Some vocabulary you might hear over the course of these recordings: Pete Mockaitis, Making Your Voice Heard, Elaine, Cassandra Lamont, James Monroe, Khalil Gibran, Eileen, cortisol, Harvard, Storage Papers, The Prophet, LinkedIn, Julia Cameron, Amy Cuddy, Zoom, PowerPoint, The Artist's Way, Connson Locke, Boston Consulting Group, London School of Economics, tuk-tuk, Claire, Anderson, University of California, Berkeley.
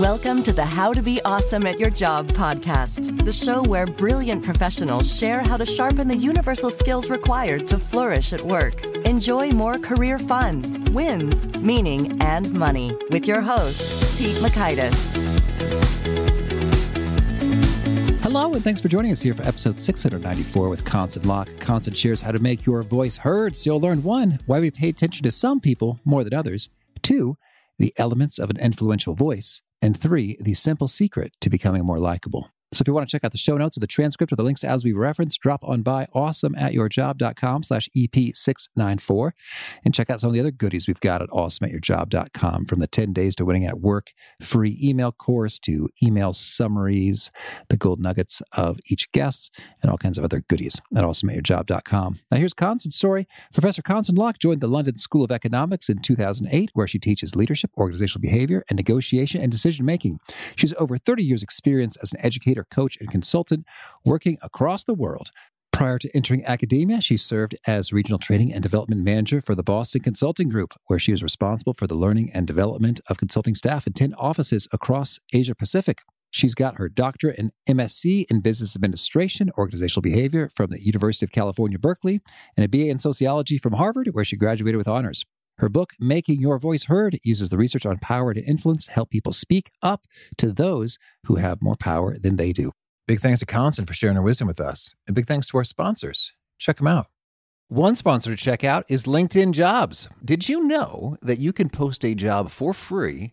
Welcome to the How to Be Awesome at Your Job podcast, the show where brilliant professionals share how to sharpen the universal skills required to flourish at work. Enjoy more career fun, wins, meaning, and money with your host, Pete Mockaitis. Hello, and thanks for joining us here for episode 694 with Connson Locke. Connson shares how to make your voice heard, so you'll learn 1, why we pay attention to some people more than others, 2, the elements of an influential voice, and 3, the simple secret to becoming more likable. So if you want to check out the show notes or the transcript or the links to as we reference, drop on by awesomeatyourjob.com/EP694 and check out some of the other goodies we've got at awesomeatyourjob.com, from the 10 days to winning at work free email course to email summaries, the gold nuggets of each guest, and all kinds of other goodies at awesomeatyourjob.com. Now here's Conson's story. Professor Connson Locke joined the London School of Economics in 2008, where she teaches leadership, organizational behavior, and negotiation and decision-making. She's over 30 years experience as an educator, coach, and consultant working across the world. Prior to entering academia, she served as regional training and development manager for the Boston Consulting Group, where she was responsible for the learning and development of consulting staff in 10 offices across Asia Pacific. She's got her doctorate and MSc in business administration, organizational behavior from the University of California, Berkeley, and a BA in sociology from Harvard, where she graduated with honors. Her book, Making Your Voice Heard, uses the research on power to influence to help people speak up to those who have more power than they do. Big thanks to Connson for sharing her wisdom with us. And big thanks to our sponsors. Check them out. One sponsor to check out is LinkedIn Jobs. Did you know that you can post a job for free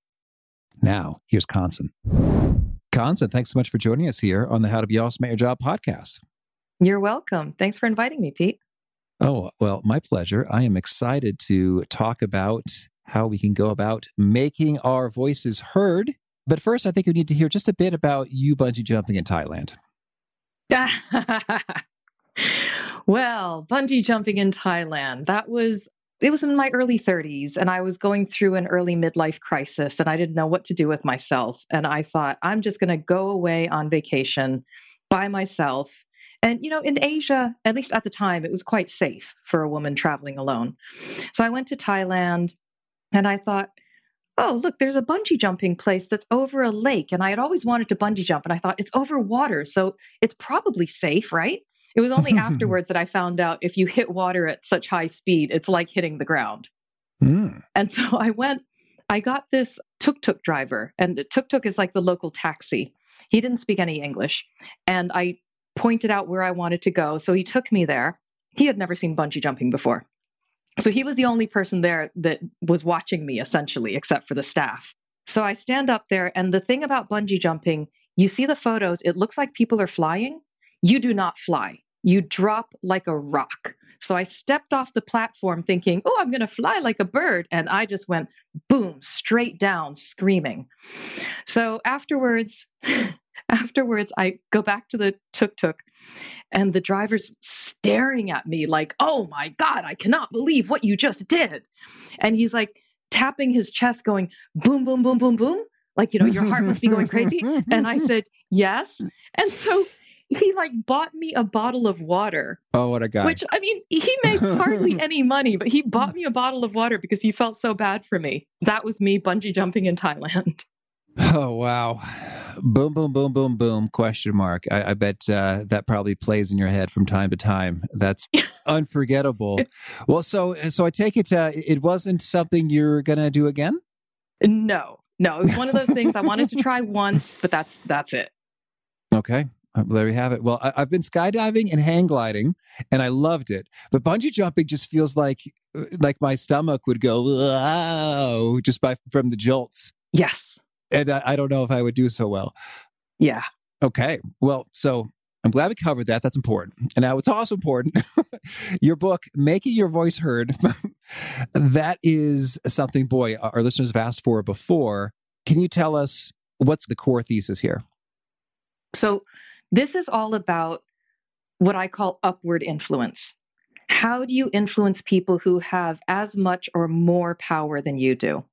Now, here's Connson. Connson, thanks so much for joining us here on the How to Be Awesome at Your Job podcast. You're welcome. Thanks for inviting me, Pete. Oh, well, my pleasure. I am excited to talk about how we can go about making our voices heard. But first, I think we need to hear just a bit about you bungee jumping in Thailand. Well, bungee jumping in Thailand, it was in my early 30s, and I was going through an early midlife crisis, and I didn't know what to do with myself. And I thought, I'm just going to go away on vacation by myself. And, you know, in Asia, at least at the time, it was quite safe for a woman traveling alone. So I went to Thailand, and I thought, oh, look, there's a bungee jumping place that's over a lake. And I had always wanted to bungee jump, and I thought, it's over water, so it's probably safe, right? It was only afterwards that I found out if you hit water at such high speed, it's like hitting the ground. Mm. And so I got this tuk-tuk driver, and tuk-tuk is like the local taxi. He didn't speak any English. And I pointed out where I wanted to go. So he took me there. He had never seen bungee jumping before. So he was the only person there that was watching me, essentially, except for the staff. So I stand up there. And the thing about bungee jumping, you see the photos, it looks like people are flying. You do not fly. You drop like a rock. So I stepped off the platform thinking, oh, I'm going to fly like a bird. And I just went, boom, straight down, screaming. So afterwards, I go back to the tuk-tuk, and the driver's staring at me like, oh my God, I cannot believe what you just did. And he's like tapping his chest going, boom, boom, boom, boom, boom. Like, you know, your heart must be going crazy. And I said, yes. And so he like bought me a bottle of water. Oh, what a guy. Which, I mean, he makes hardly any money, but he bought me a bottle of water because he felt so bad for me. That was me bungee jumping in Thailand. Oh, wow. Boom, boom, boom, boom, boom, question mark. I bet that probably plays in your head from time to time. That's unforgettable. Well, so I take it it wasn't something you're going to do again? No, it was one of those things I wanted to try once, but that's it. Okay. There we have it. Well, I've been skydiving and hang gliding, and I loved it. But bungee jumping just feels like my stomach would go, wow, just from the jolts. Yes. And I don't know if I would do so well. Yeah. Okay. Well, so I'm glad we covered that. That's important. And now it's also important. Your book, Making Your Voice Heard, that is something, boy, our listeners have asked for before. Can you tell us what's the core thesis here? So this is all about what I call upward influence. How do you influence people who have as much or more power than you do?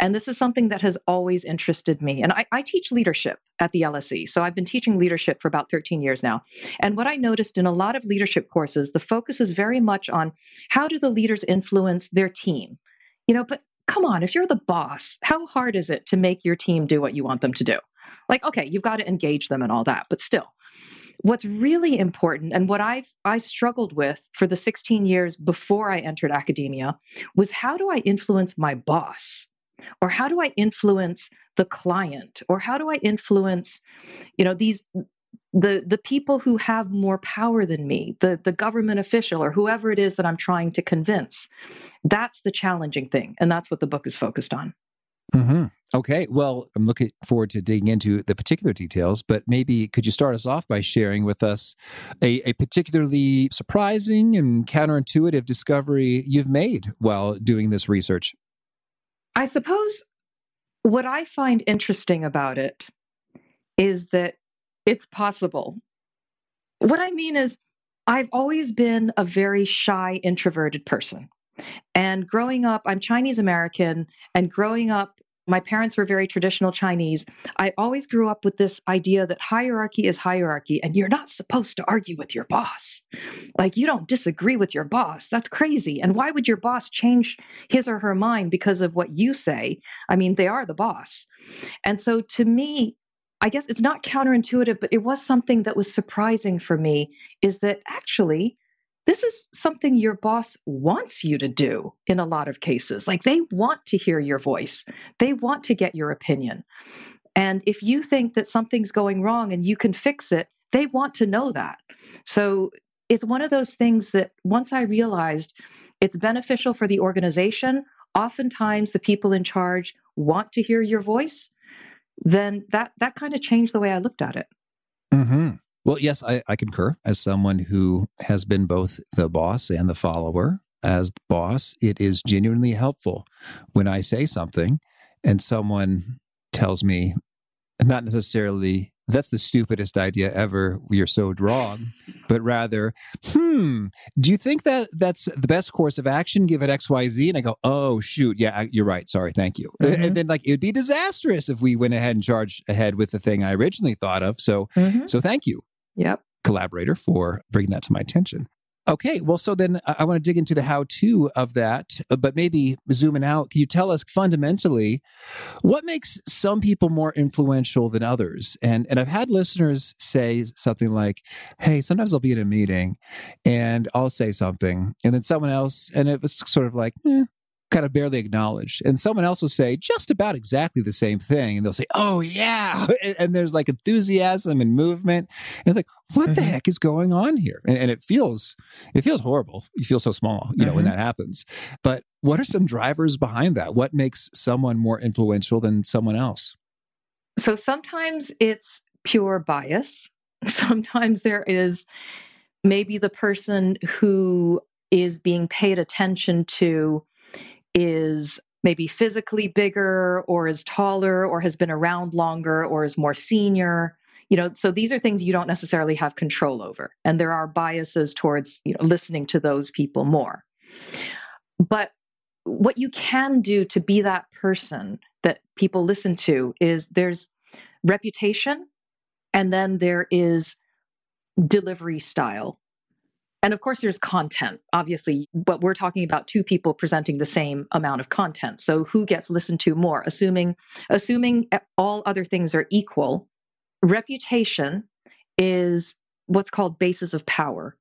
And this is something that has always interested me. And I teach leadership at the LSE. So I've been teaching leadership for about 13 years now. And what I noticed in a lot of leadership courses, the focus is very much on how do the leaders influence their team? You know, but come on, if you're the boss, how hard is it to make your team do what you want them to do? Like, okay, you've got to engage them and all that, but still. What's really important and what I struggled with for the 16 years before I entered academia was how do I influence my boss? Or how do I influence the client? Or how do I influence, you know, the people who have more power than me, the government official or whoever it is that I'm trying to convince? That's the challenging thing. And that's what the book is focused on. Mm-hmm. Okay. Well, I'm looking forward to digging into the particular details, but maybe could you start us off by sharing with us a particularly surprising and counterintuitive discovery you've made while doing this research? I suppose what I find interesting about it is that it's possible. What I mean is I've always been a very shy, introverted person. And growing up, I'm Chinese American, and growing up, my parents were very traditional Chinese. I always grew up with this idea that hierarchy is hierarchy, and you're not supposed to argue with your boss. Like, you don't disagree with your boss. That's crazy. And why would your boss change his or her mind because of what you say? I mean, they are the boss. And so to me, I guess it's not counterintuitive, but it was something that was surprising for me, is that actually, this is something your boss wants you to do in a lot of cases. Like, they want to hear your voice. They want to get your opinion. And if you think that something's going wrong and you can fix it, they want to know that. So it's one of those things that once I realized it's beneficial for the organization, oftentimes the people in charge want to hear your voice, then that kind of changed the way I looked at it. Mm-hmm. Well, yes, I concur. As someone who has been both the boss and the follower, as the boss, it is genuinely helpful when I say something and someone tells me, not necessarily, that's the stupidest idea ever, you're so wrong, but rather, do you think that that's the best course of action? Give it X, Y, Z. And I go, oh, shoot. Yeah, you're right. Sorry. Thank you. Mm-hmm. And then it'd be disastrous if we went ahead and charged ahead with the thing I originally thought of. So, So thank you. Yep. Collaborator, for bringing that to my attention. Okay. Well, so then I want to dig into the how-to of that, but maybe zooming out, can you tell us fundamentally what makes some people more influential than others? And I've had listeners say something like, hey, sometimes I'll be in a meeting and I'll say something, and then someone else, and it was sort of like, kind of barely acknowledged. And someone else will say just about exactly the same thing. And they'll say, oh, yeah. And there's enthusiasm and movement. And it's like, what the heck is going on here? And it feels horrible. You feel so small, you know, when that happens. But what are some drivers behind that? What makes someone more influential than someone else? So sometimes it's pure bias. Sometimes there is maybe the person who is being paid attention to is maybe physically bigger or is taller or has been around longer or is more senior. You know, so these are things you don't necessarily have control over. And there are biases towards, you know, listening to those people more. But what you can do to be that person that people listen to is there's reputation, and then there is delivery style. And of course, there's content. Obviously, but we're talking about two people presenting the same amount of content. So who gets listened to more? Assuming all other things are equal, reputation is what's called bases of power.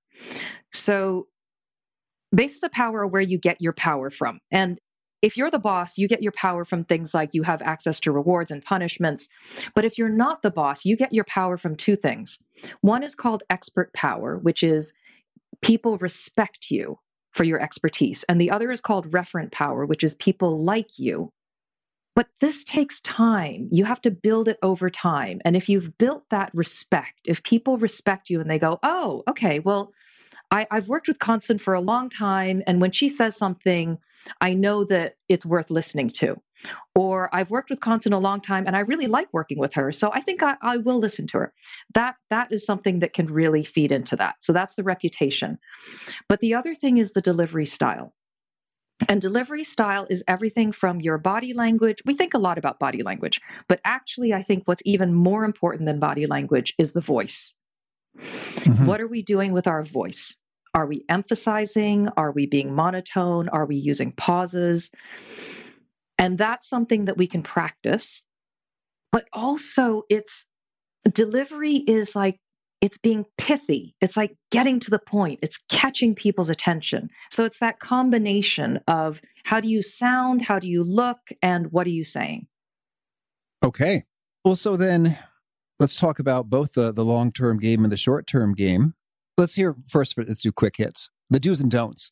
So bases of power are where you get your power from. And if you're the boss, you get your power from things like you have access to rewards and punishments. But if you're not the boss, you get your power from two things. One is called expert power, which is people respect you for your expertise. And the other is called referent power, which is people like you. But this takes time. You have to build it over time. And if you've built that respect, if people respect you and they go, oh, okay, well, I've worked with Connson for a long time, and when she says something, I know that it's worth listening to. Or I've worked with Connson a long time, and I really like working with her, so I think I will listen to her. That is something that can really feed into that. So that's the reputation. But the other thing is the delivery style. And delivery style is everything from your body language. We think a lot about body language, but actually I think what's even more important than body language is the voice. Mm-hmm. What are we doing with our voice? Are we emphasizing? Are we being monotone? Are we using pauses? And that's something that we can practice. But also it's delivery is like, it's being pithy. It's like getting to the point. It's catching people's attention. So it's that combination of how do you sound, how do you look, and what are you saying? Okay. Well, so then let's talk about both the long-term game and the short-term game. Let's hear first, let's do quick hits. The do's and don'ts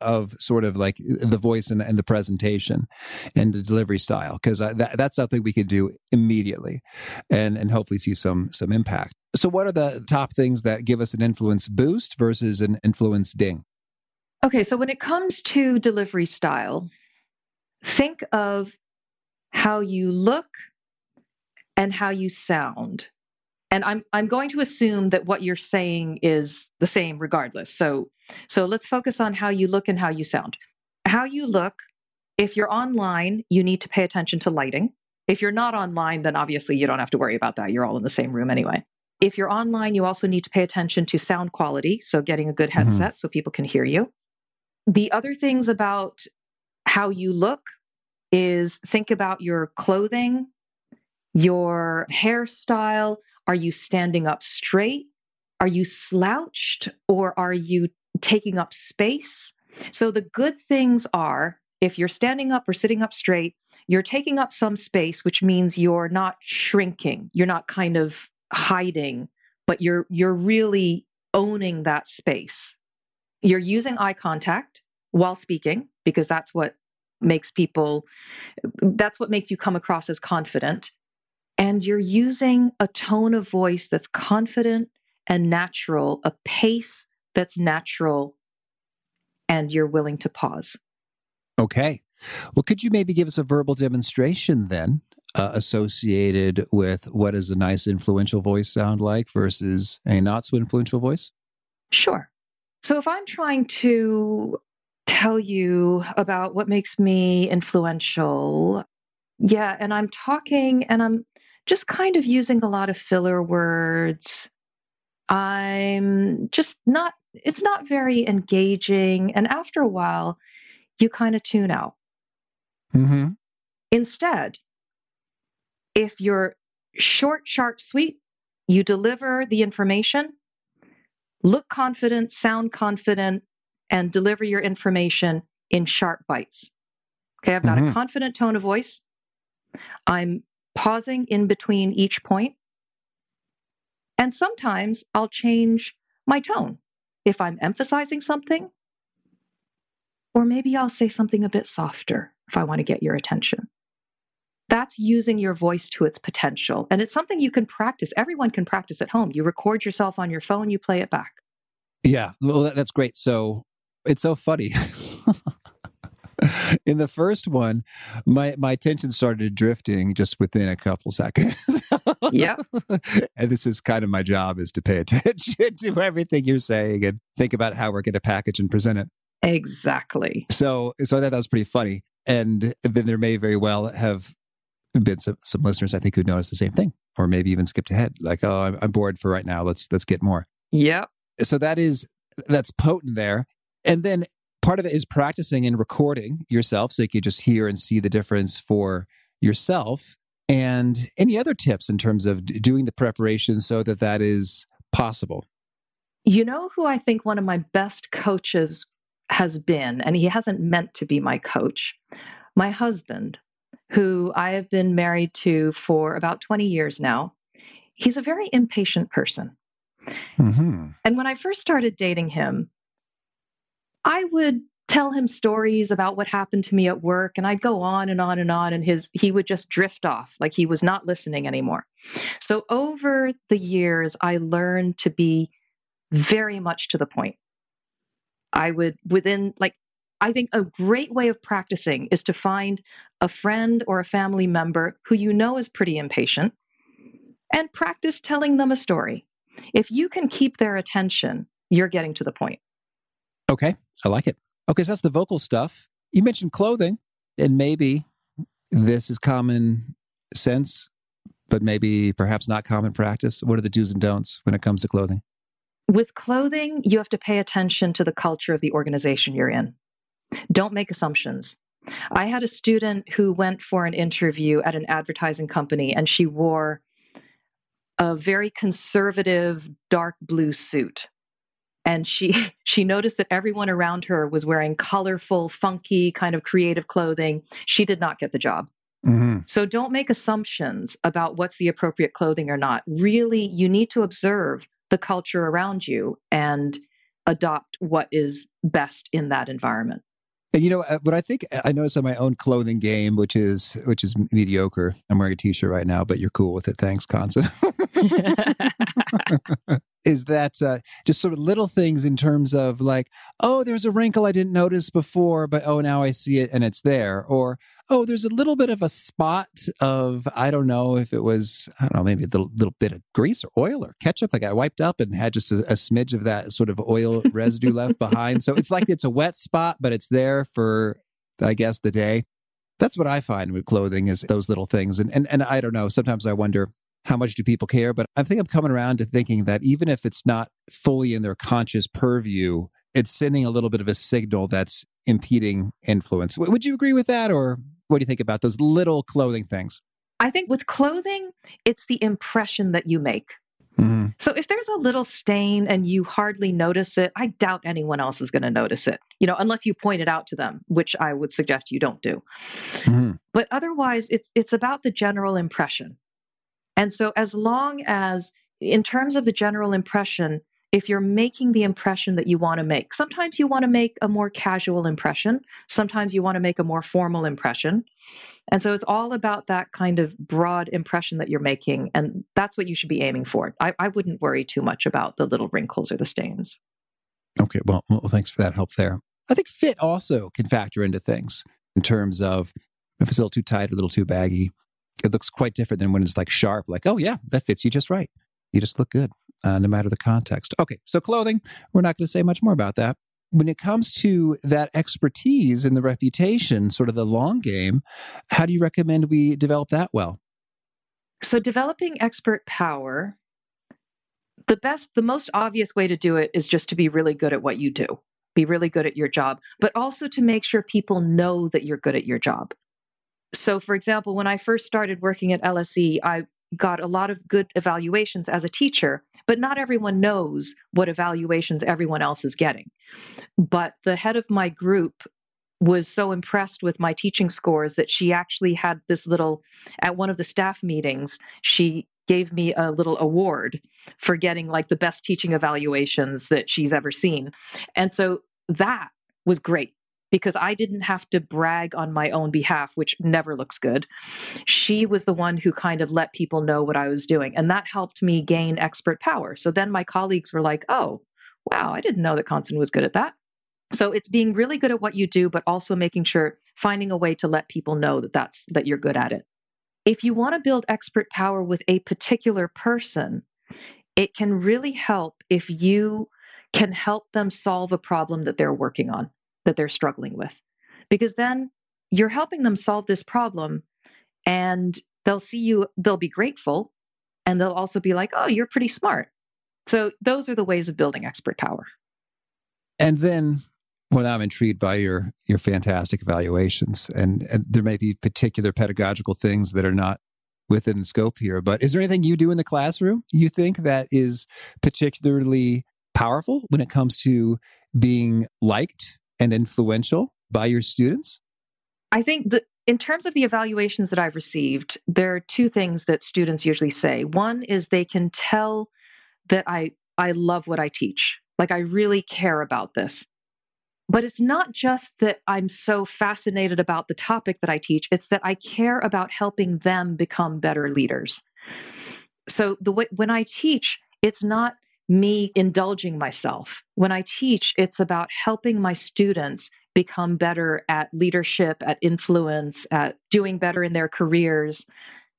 of sort of like the voice and the presentation and the delivery style, because that's something we can do immediately and hopefully see some impact. So what are the top things that give us an influence boost versus an influence ding? Okay, so when it comes to delivery style, think of how you look and how you sound. And I'm going to assume that what you're saying is the same regardless. So let's focus on how you look and how you sound. How you look, if you're online, you need to pay attention to lighting. If you're not online, then obviously you don't have to worry about that. You're all in the same room anyway. If you're online, you also need to pay attention to sound quality, so getting a good headset so people can hear you. The other things about how you look is think about your clothing, your hairstyle. Are you standing up straight? Are you slouched, or are you taking up space? So the good things are, if you're standing up or sitting up straight, you're taking up some space, which means you're not shrinking. You're not kind of hiding, but you're really owning that space. You're using eye contact while speaking, because that's what makes you come across as confident. And you're using a tone of voice that's confident and natural, a pace that's natural, and you're willing to pause. Okay. Well, could you maybe give us a verbal demonstration then associated with what does a nice influential voice sound like versus a not so influential voice? Sure. So if I'm trying to tell you about what makes me influential, yeah, and I'm talking and I'm just kind of using a lot of filler words. It's not very engaging. And after a while, you kind of tune out. Mm-hmm. Instead, if you're short, sharp, sweet, you deliver the information, look confident, sound confident, and deliver your information in sharp bites. Okay, I've got a confident tone of voice. I'm pausing in between each point. And sometimes I'll change my tone if I'm emphasizing something, or maybe I'll say something a bit softer if I want to get your attention. That's using your voice to its potential. And it's something you can practice. Everyone can practice at home. You record yourself on your phone, you play it back. Yeah, well, that's great. So it's so funny. In the first one, my attention started drifting just within a couple seconds. Yeah. And this is kind of my job, is to pay attention to everything you're saying and think about how we're going to package and present it. Exactly. So I thought that was pretty funny. And then there may very well have been some listeners, I think, who noticed the same thing, or maybe even skipped ahead. Like, oh, I'm bored for right now. Let's get more. Yep. So that's potent there. And then part of it is practicing and recording yourself so you can just hear and see the difference for yourself. And any other tips in terms of doing the preparation so that is possible? You know who I think one of my best coaches has been, and he hasn't meant to be my coach, my husband, who I have been married to for about 20 years now. He's a very impatient person. Mm-hmm. And when I first started dating him, I would tell him stories about what happened to me at work, and I'd go on and on and on, and he would just drift off, like he was not listening anymore. So over the years, I learned to be very much to the point. I think a great way of practicing is to find a friend or a family member who you know is pretty impatient and practice telling them a story. If you can keep their attention, you're getting to the point. Okay, I like it. Okay, so that's the vocal stuff. You mentioned clothing, and maybe this is common sense, but maybe perhaps not common practice. What are the do's and don'ts when it comes to clothing? With clothing, you have to pay attention to the culture of the organization you're in. Don't make assumptions. I had a student who went for an interview at an advertising company, and she wore a very conservative dark blue suit. And she noticed that everyone around her was wearing colorful, funky, kind of creative clothing. She did not get the job. Mm-hmm. So don't make assumptions about what's the appropriate clothing or not. Really, you need to observe the culture around you and adopt what is best in that environment. You know, what I think I noticed on my own clothing game, which is mediocre. I'm wearing a t-shirt right now, but you're cool with it. Thanks, Connson. Is that just sort of little things in terms of like, oh, there's a wrinkle I didn't notice before, but oh, now I see it and it's there. Or, oh, there's a little bit of a spot of, maybe a little bit of grease or oil or ketchup. Like I wiped up and had just a smidge of that sort of oil residue left behind. So it's like it's a wet spot, but it's there for, I guess, the day. That's what I find with clothing is those little things. And I don't know, sometimes I wonder, how much do people care? But I think I'm coming around to thinking that even if it's not fully in their conscious purview, it's sending a little bit of a signal that's impeding influence. Would you agree with that? Or what do you think about those little clothing things? I think with clothing, it's the impression that you make. Mm-hmm. So if there's a little stain and you hardly notice it, I doubt anyone else is going to notice it, unless you point it out to them, which I would suggest you don't do. Mm-hmm. But otherwise, it's about the general impression. And so as long as, in terms of the general impression, if you're making the impression that you want to make, sometimes you want to make a more casual impression, sometimes you want to make a more formal impression. And so it's all about that kind of broad impression that you're making, and that's what you should be aiming for. I wouldn't worry too much about the little wrinkles or the stains. Okay, well, thanks for that help there. I think fit also can factor into things in terms of if it's a little too tight or a little too baggy. It looks quite different than when it's like sharp, like, oh yeah, that fits you just right. You just look good, no matter the context. Okay, so clothing, we're not going to say much more about that. When it comes to that expertise and the reputation, sort of the long game, how do you recommend we develop that well? So developing expert power, the most obvious way to do it is just to be really good at what you do, be really good at your job, but also to make sure people know that you're good at your job. So, for example, when I first started working at LSE, I got a lot of good evaluations as a teacher, but not everyone knows what evaluations everyone else is getting. But the head of my group was so impressed with my teaching scores that she actually had at one of the staff meetings, she gave me a little award for getting like the best teaching evaluations that she's ever seen. And so that was great, because I didn't have to brag on my own behalf, which never looks good. She was the one who kind of let people know what I was doing. And that helped me gain expert power. So then my colleagues were like, oh, wow, I didn't know that Connson was good at that. So it's being really good at what you do, but also making sure, finding a way to let people know that you're good at it. If you want to build expert power with a particular person, it can really help if you can help them solve a problem that they're working on, that they're struggling with. Because then you're helping them solve this problem and they'll see you, they'll be grateful, and they'll also be like, oh, you're pretty smart. So those are the ways of building expert power. And then when I'm intrigued by your fantastic evaluations, and there may be particular pedagogical things that are not within the scope here, but is there anything you do in the classroom you think that is particularly powerful when it comes to being liked and influential by your students? I think that in terms of the evaluations that I've received, there are two things that students usually say. One is they can tell that I I love what I teach. Like, I really care about this. But it's not just that I'm so fascinated about the topic that I teach. It's that I care about helping them become better leaders. So when I teach, it's not me indulging myself. When I teach, it's about helping my students become better at leadership, at influence, at doing better in their careers.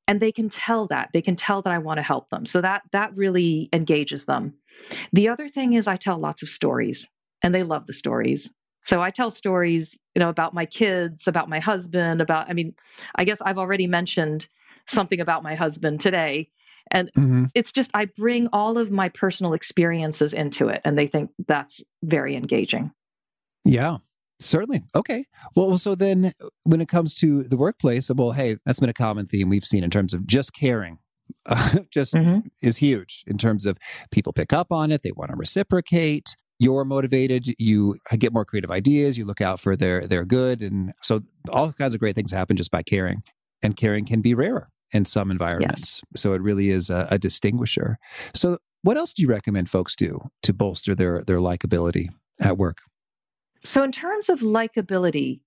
And they can tell that. They can tell that I want to help them. So that really engages them. The other thing is I tell lots of stories, and they love the stories. So I tell stories, about my kids, about my husband, I guess I've already mentioned something about my husband today. And It's just, I bring all of my personal experiences into it, and they think that's very engaging. Yeah, certainly. Okay. Well, so then when it comes to the workplace, well, hey, that's been a common theme we've seen in terms of just caring. Is huge in terms of people pick up on it. They want to reciprocate. You're motivated. You get more creative ideas. You look out for their good. And so all kinds of great things happen just by caring. And caring can be rarer in some environments. Yes. So it really is a distinguisher. So what else do you recommend folks do to bolster their likability at work? So in terms of likability,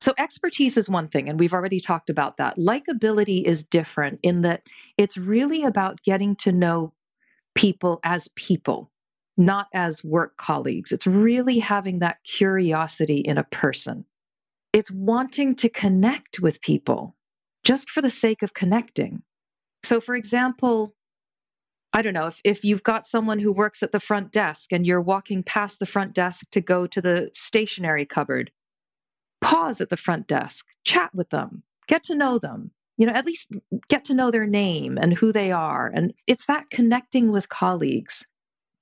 so expertise is one thing, and we've already talked about that. Likability is different in that it's really about getting to know people, not as work colleagues. It's really having that curiosity in a person. It's wanting to connect with people, just for the sake of connecting. So for example, I don't know, if you've got someone who works at the front desk and you're walking past the front desk to go to the stationery cupboard, pause at the front desk, chat with them, get to know them, at least get to know their name and who they are. And it's that connecting with colleagues,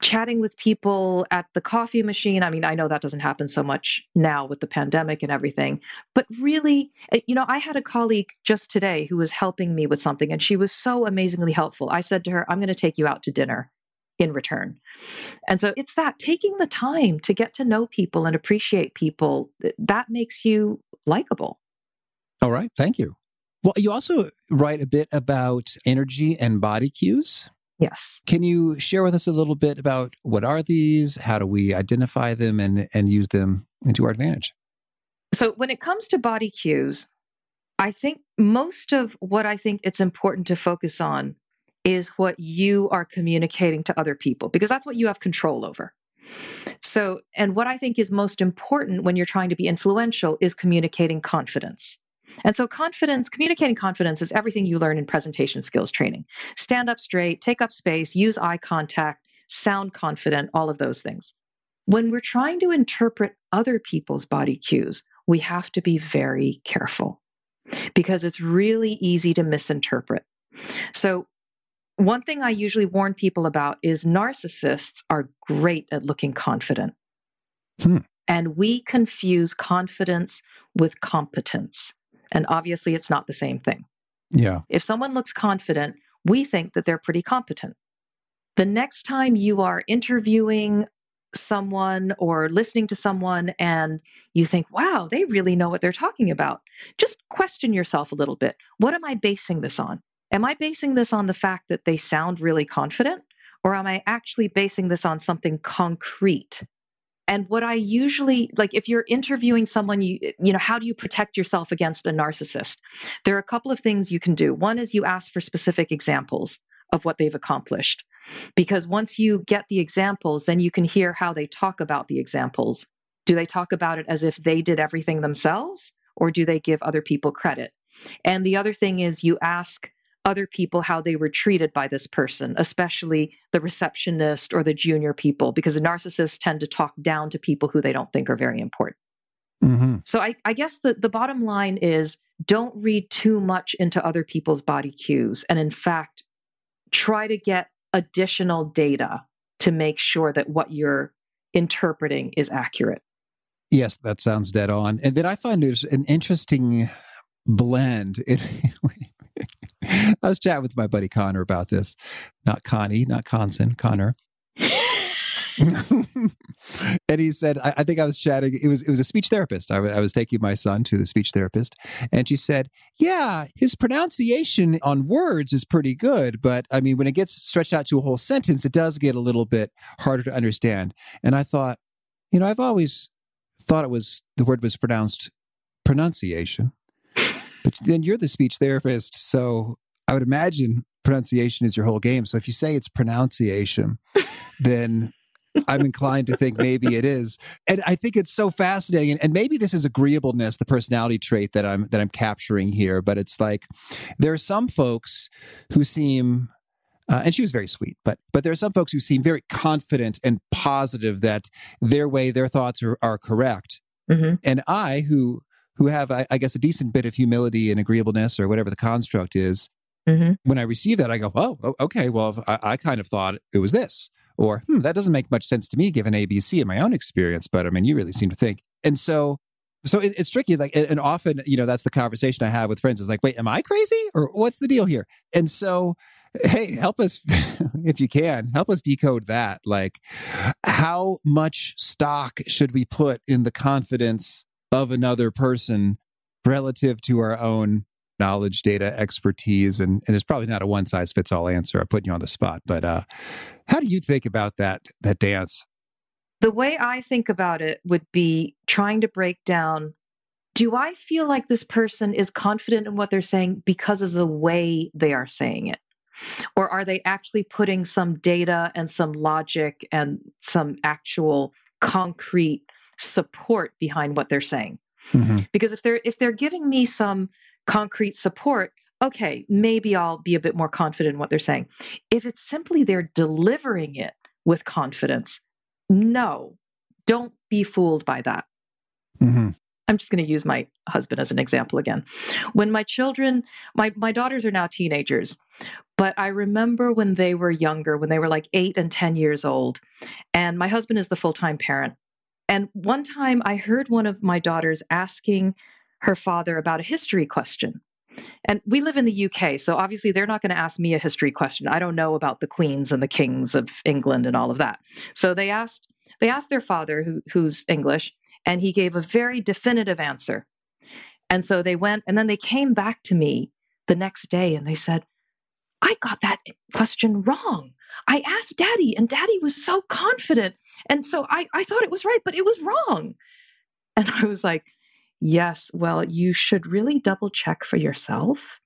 chatting with people at the coffee machine. I know that doesn't happen so much now with the pandemic and everything, but really, I had a colleague just today who was helping me with something, and she was so amazingly helpful. I said to her, I'm going to take you out to dinner in return. And so it's that taking the time to get to know people and appreciate people that makes you likable. All right. Thank you. Well, you also write a bit about energy and body cues. Yes. Can you share with us a little bit about what are these? How do we identify them and use them to our advantage? So when it comes to body cues, I think most of what I think it's important to focus on is what you are communicating to other people, because that's what you have control over. So, and what I think is most important when you're trying to be influential is communicating confidence. And so communicating confidence is everything you learn in presentation skills training. Stand up straight, take up space, use eye contact, sound confident, all of those things. When we're trying to interpret other people's body cues, we have to be very careful because it's really easy to misinterpret. So one thing I usually warn people about is narcissists are great at looking confident. And we confuse confidence with competence. And obviously, it's not the same thing. Yeah. If someone looks confident, we think that they're pretty competent. The next time you are interviewing someone or listening to someone and you think, wow, they really know what they're talking about, just question yourself a little bit. What am I basing this on? Am I basing this on the fact that they sound really confident, or am I actually basing this on something concrete? And what I usually, if you're interviewing someone, how do you protect yourself against a narcissist? There are a couple of things you can do. One is you ask for specific examples of what they've accomplished, because once you get the examples, then you can hear how they talk about the examples. Do they talk about it as if they did everything themselves, or do they give other people credit? And the other thing is you ask other people how they were treated by this person, especially the receptionist or the junior people, because narcissists tend to talk down to people who they don't think are very important. So I guess the bottom line is don't read too much into other people's body cues. And in fact, try to get additional data to make sure that what you're interpreting is accurate. Yes, that sounds dead on. And then I find there's an interesting blend. I was chatting with my buddy Connor about this. Not Connie, not Connor. And he said, I think I was chatting. It was a speech therapist. I was taking my son to the speech therapist, and she said, "Yeah, his pronunciation on words is pretty good, but I mean, when it gets stretched out to a whole sentence, it does get a little bit harder to understand." And I thought, you know, I've always thought the word was pronounced pronunciation, but then you're the speech therapist, so I would imagine pronunciation is your whole game. So if you say it's pronunciation, then I'm inclined to think maybe it is. And I think it's so fascinating. And maybe this is agreeableness, the personality trait that I'm capturing here. But it's like, there are some folks who seem, and she was very sweet, but there are some folks who seem very confident and positive that their way, their thoughts are correct. Mm-hmm. And I, who have, I guess, a decent bit of humility and agreeableness or whatever the construct is, mm-hmm. when I receive that, I go, oh, okay, well, I kind of thought it was this. Or, that doesn't make much sense to me given ABC in my own experience, but I mean, you really seem to think. And so it's tricky. Like, and often, you know, that's the conversation I have with friends. It's like, wait, am I crazy? Or what's the deal here? And so, hey, help us, if you can, help us decode that. Like, how much stock should we put in the confidence of another person relative to our own knowledge, data, expertise, and it's probably not a one-size-fits-all answer. I'm putting you on the spot, but how do you think about that dance? The way I think about it would be trying to break down, do I feel like this person is confident in what they're saying because of the way they are saying it? Or are they actually putting some data and some logic and some actual concrete support behind what they're saying? Mm-hmm. Because if they're giving me some concrete support, okay, maybe I'll be a bit more confident in what they're saying. If it's simply they're delivering it with confidence, no, don't be fooled by that. Mm-hmm. I'm just going to use my husband as an example again. When my children, my daughters are now teenagers, but I remember when they were younger, when they were like 8 and 10 years old, and my husband is the full-time parent. And one time I heard one of my daughters asking her father about a history question. And we live in the UK, so obviously they're not going to ask me a history question. I don't know about the queens and the kings of England and all of that. So they asked their father, who's English, and he gave a very definitive answer. And so they went, and then they came back to me the next day and they said, I got that question wrong. I asked Daddy, and Daddy was so confident. And so I thought it was right, but it was wrong. And I was like, yes, well, you should really double check for yourself.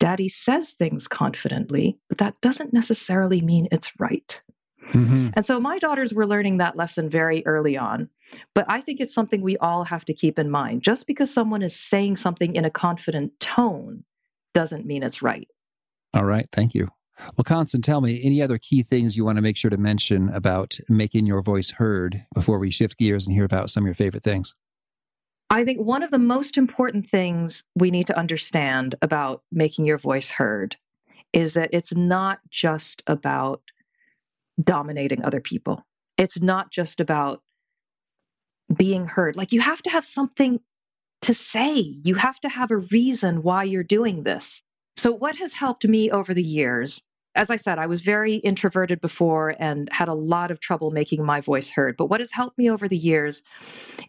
Daddy says things confidently, but that doesn't necessarily mean it's right. Mm-hmm. And so my daughters were learning that lesson very early on, but I think it's something we all have to keep in mind. Just because someone is saying something in a confident tone doesn't mean it's right. All right. Thank you. Well, Connson, tell me, any other key things you want to make sure to mention about making your voice heard before we shift gears and hear about some of your favorite things? I think one of the most important things we need to understand about making your voice heard is that it's not just about dominating other people. It's not just about being heard. Like, you have to have something to say. You have to have a reason why you're doing this. So what has helped me over the years, as I said, I was very introverted before and had a lot of trouble making my voice heard. But what has helped me over the years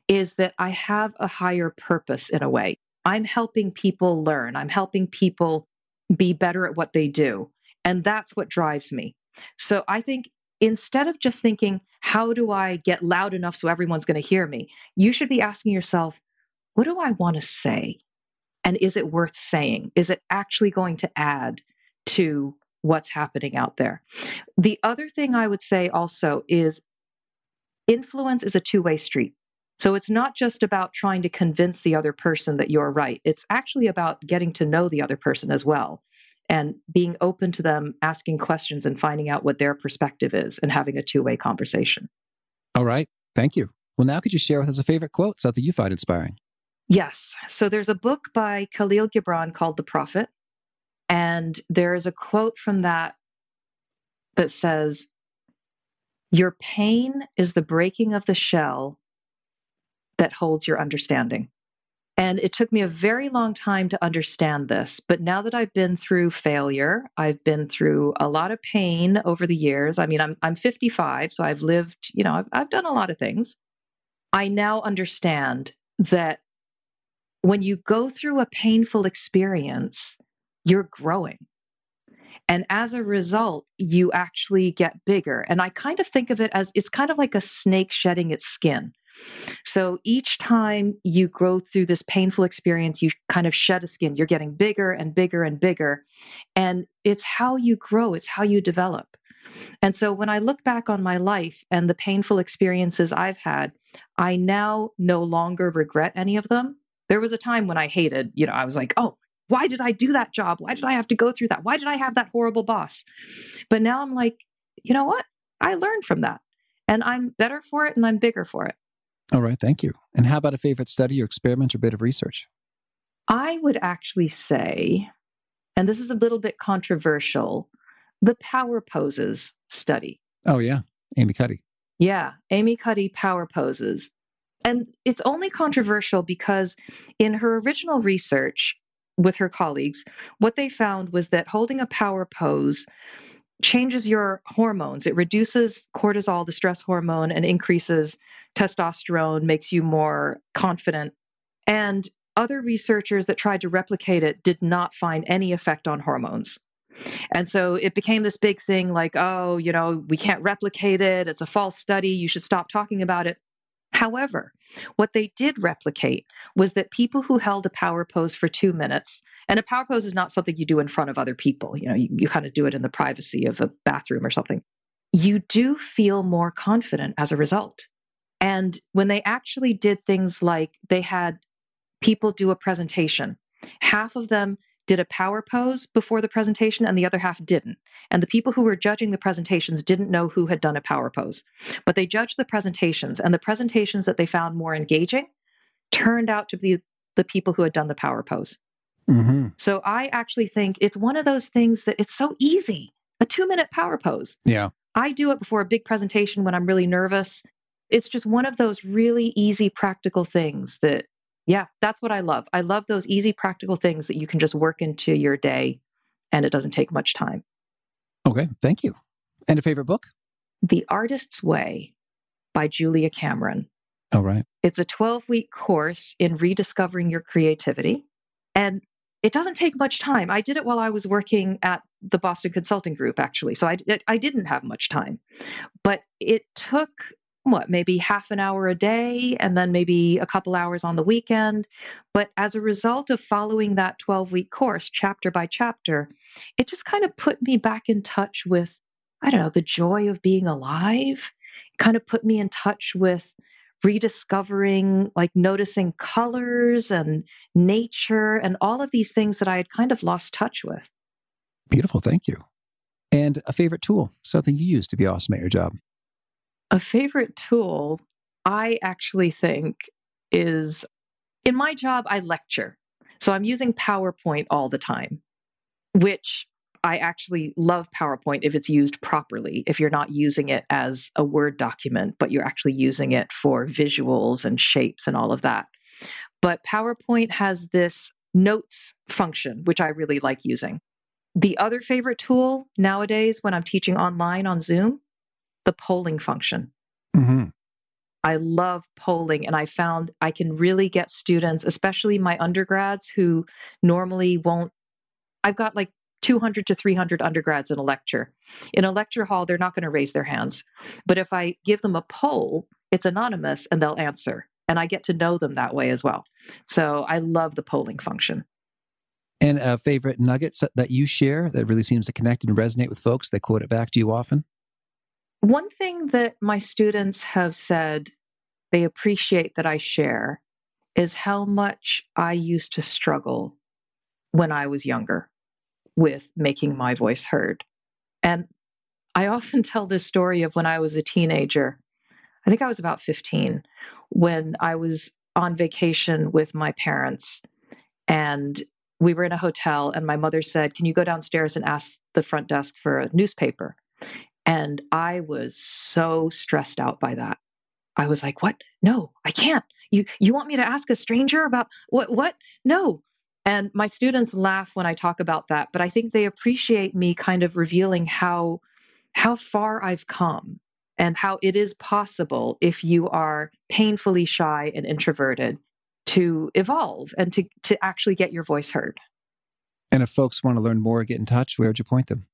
is that I have a higher purpose in a way. I'm helping people learn. I'm helping people be better at what they do. And that's what drives me. So I think instead of just thinking, how do I get loud enough so everyone's going to hear me? You should be asking yourself, what do I want to say? And is it worth saying? Is it actually going to add to what's happening out there? The other thing I would say also is influence is a two-way street. So it's not just about trying to convince the other person that you're right. It's actually about getting to know the other person as well and being open to them, asking questions and finding out what their perspective is and having a two-way conversation. All right. Thank you. Well, now could you share with us a favorite quote, something you find inspiring? Yes. So there's a book by Khalil Gibran called The Prophet. And there is a quote from that that says, your pain is the breaking of the shell that holds your understanding. And it took me a very long time to understand this. But now that I've been through failure, I've been through a lot of pain over the years. I mean, I'm 55, so I've lived, you know, I've done a lot of things. I now understand that when you go through a painful experience, you're growing. And as a result, you actually get bigger. And I kind of think of it as it's kind of like a snake shedding its skin. So each time you go through this painful experience, you kind of shed a skin. You're getting bigger and bigger and bigger. And it's how you grow. It's how you develop. And so when I look back on my life and the painful experiences I've had, I now no longer regret any of them. There was a time when I hated, you know, I was like, oh, why did I do that job? Why did I have to go through that? Why did I have that horrible boss? But now I'm like, you know what? I learned from that and I'm better for it and I'm bigger for it. All right. Thank you. And how about a favorite study or experiment or bit of research? I would actually say, and this is a little bit controversial, the power poses study. Oh, yeah. Amy Cuddy. Yeah. Amy Cuddy, power poses. And it's only controversial because in her original research with her colleagues, what they found was that holding a power pose changes your hormones. It reduces cortisol, the stress hormone, and increases testosterone, makes you more confident. And other researchers that tried to replicate it did not find any effect on hormones. And so it became this big thing like, oh, you know, we can't replicate it. It's a false study. You should stop talking about it. However, what they did replicate was that people who held a power pose for 2 minutes, and a power pose is not something you do in front of other people. You know, you kind of do it in the privacy of a bathroom or something. You do feel more confident as a result. And when they actually did things like they had people do a presentation, half of them did a power pose before the presentation and the other half didn't. And the people who were judging the presentations didn't know who had done a power pose, but they judged the presentations, and the presentations that they found more engaging turned out to be the people who had done the power pose. Mm-hmm. So I actually think it's one of those things that it's so easy, a 2-minute power pose. Yeah. I do it before a big presentation when I'm really nervous. It's just one of those really easy, practical things that, yeah, that's what I love. I love those easy, practical things that you can just work into your day and it doesn't take much time. Okay, thank you. And a favorite book? The Artist's Way by Julia Cameron. All right. It's a 12-week course in rediscovering your creativity. And it doesn't take much time. I did it while I was working at the Boston Consulting Group, actually. So I didn't have much time. But it took maybe half an hour a day, and then maybe a couple hours on the weekend. But as a result of following that 12-week course, chapter by chapter, it just kind of put me back in touch with, I don't know, the joy of being alive. It kind of put me in touch with rediscovering, like noticing colors and nature and all of these things that I had kind of lost touch with. Beautiful. Thank you. And a favorite tool, something you use to be awesome at your job. A favorite tool, I actually think, is in my job, I lecture. So I'm using PowerPoint all the time, which I actually love PowerPoint if it's used properly, if you're not using it as a Word document, but you're actually using it for visuals and shapes and all of that. But PowerPoint has this notes function, which I really like using. The other favorite tool nowadays when I'm teaching online on Zoom, the polling function. Mm-hmm. I love polling, and I found I can really get students, especially my undergrads who normally won't. I've got like 200 to 300 undergrads in a lecture. In a lecture hall, they're not going to raise their hands. But if I give them a poll, it's anonymous and they'll answer. And I get to know them that way as well. So I love the polling function. And a favorite nugget that you share that really seems to connect and resonate with folks that quote it back to you often? One thing that my students have said they appreciate that I share is how much I used to struggle when I was younger with making my voice heard. And I often tell this story of when I was a teenager. I think I was about 15 when I was on vacation with my parents, and we were in a hotel, and my mother said, "Can you go downstairs and ask the front desk for a newspaper?" And I was so stressed out by that. I was like, what? No, I can't. You want me to ask a stranger about what? No. And my students laugh when I talk about that, but I think they appreciate me kind of revealing how far I've come and how it is possible if you are painfully shy and introverted to evolve and to actually get your voice heard. And if folks want to learn more, get in touch, where would you point them?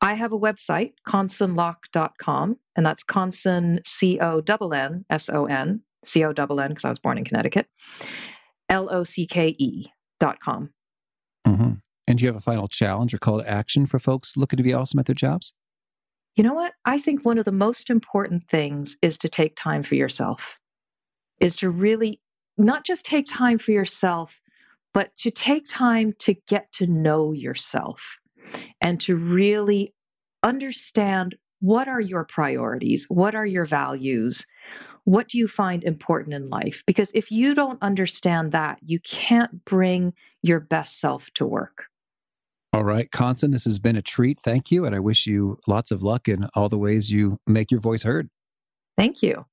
I have a website, ConnssonLocke.com, and that's Connson, C-O-N-N-S-O-N, C-O-N-N, because I was born in Connecticut, L-O-C-K-E.com. Mm-hmm. And do you have a final challenge or call to action for folks looking to be awesome at their jobs? You know what? I think one of the most important things is to take time for yourself, is to really not just take time for yourself, but to take time to get to know yourself. And to really understand, what are your priorities? What are your values? What do you find important in life? Because if you don't understand that, you can't bring your best self to work. All right, Connson, this has been a treat. Thank you. And I wish you lots of luck in all the ways you make your voice heard. Thank you.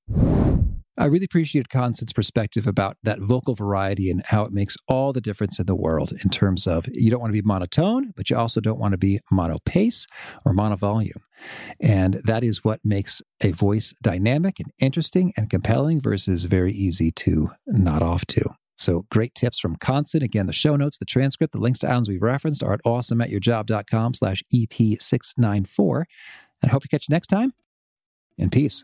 I really appreciate Constant's perspective about that vocal variety and how it makes all the difference in the world in terms of you don't want to be monotone, but you also don't want to be monopace or monovolume. And that is what makes a voice dynamic and interesting and compelling versus very easy to nod off to. So great tips from Connson. Again, the show notes, the transcript, the links to items we've referenced are at awesomeatyourjob.com/EP694. And I hope to catch you next time. In peace.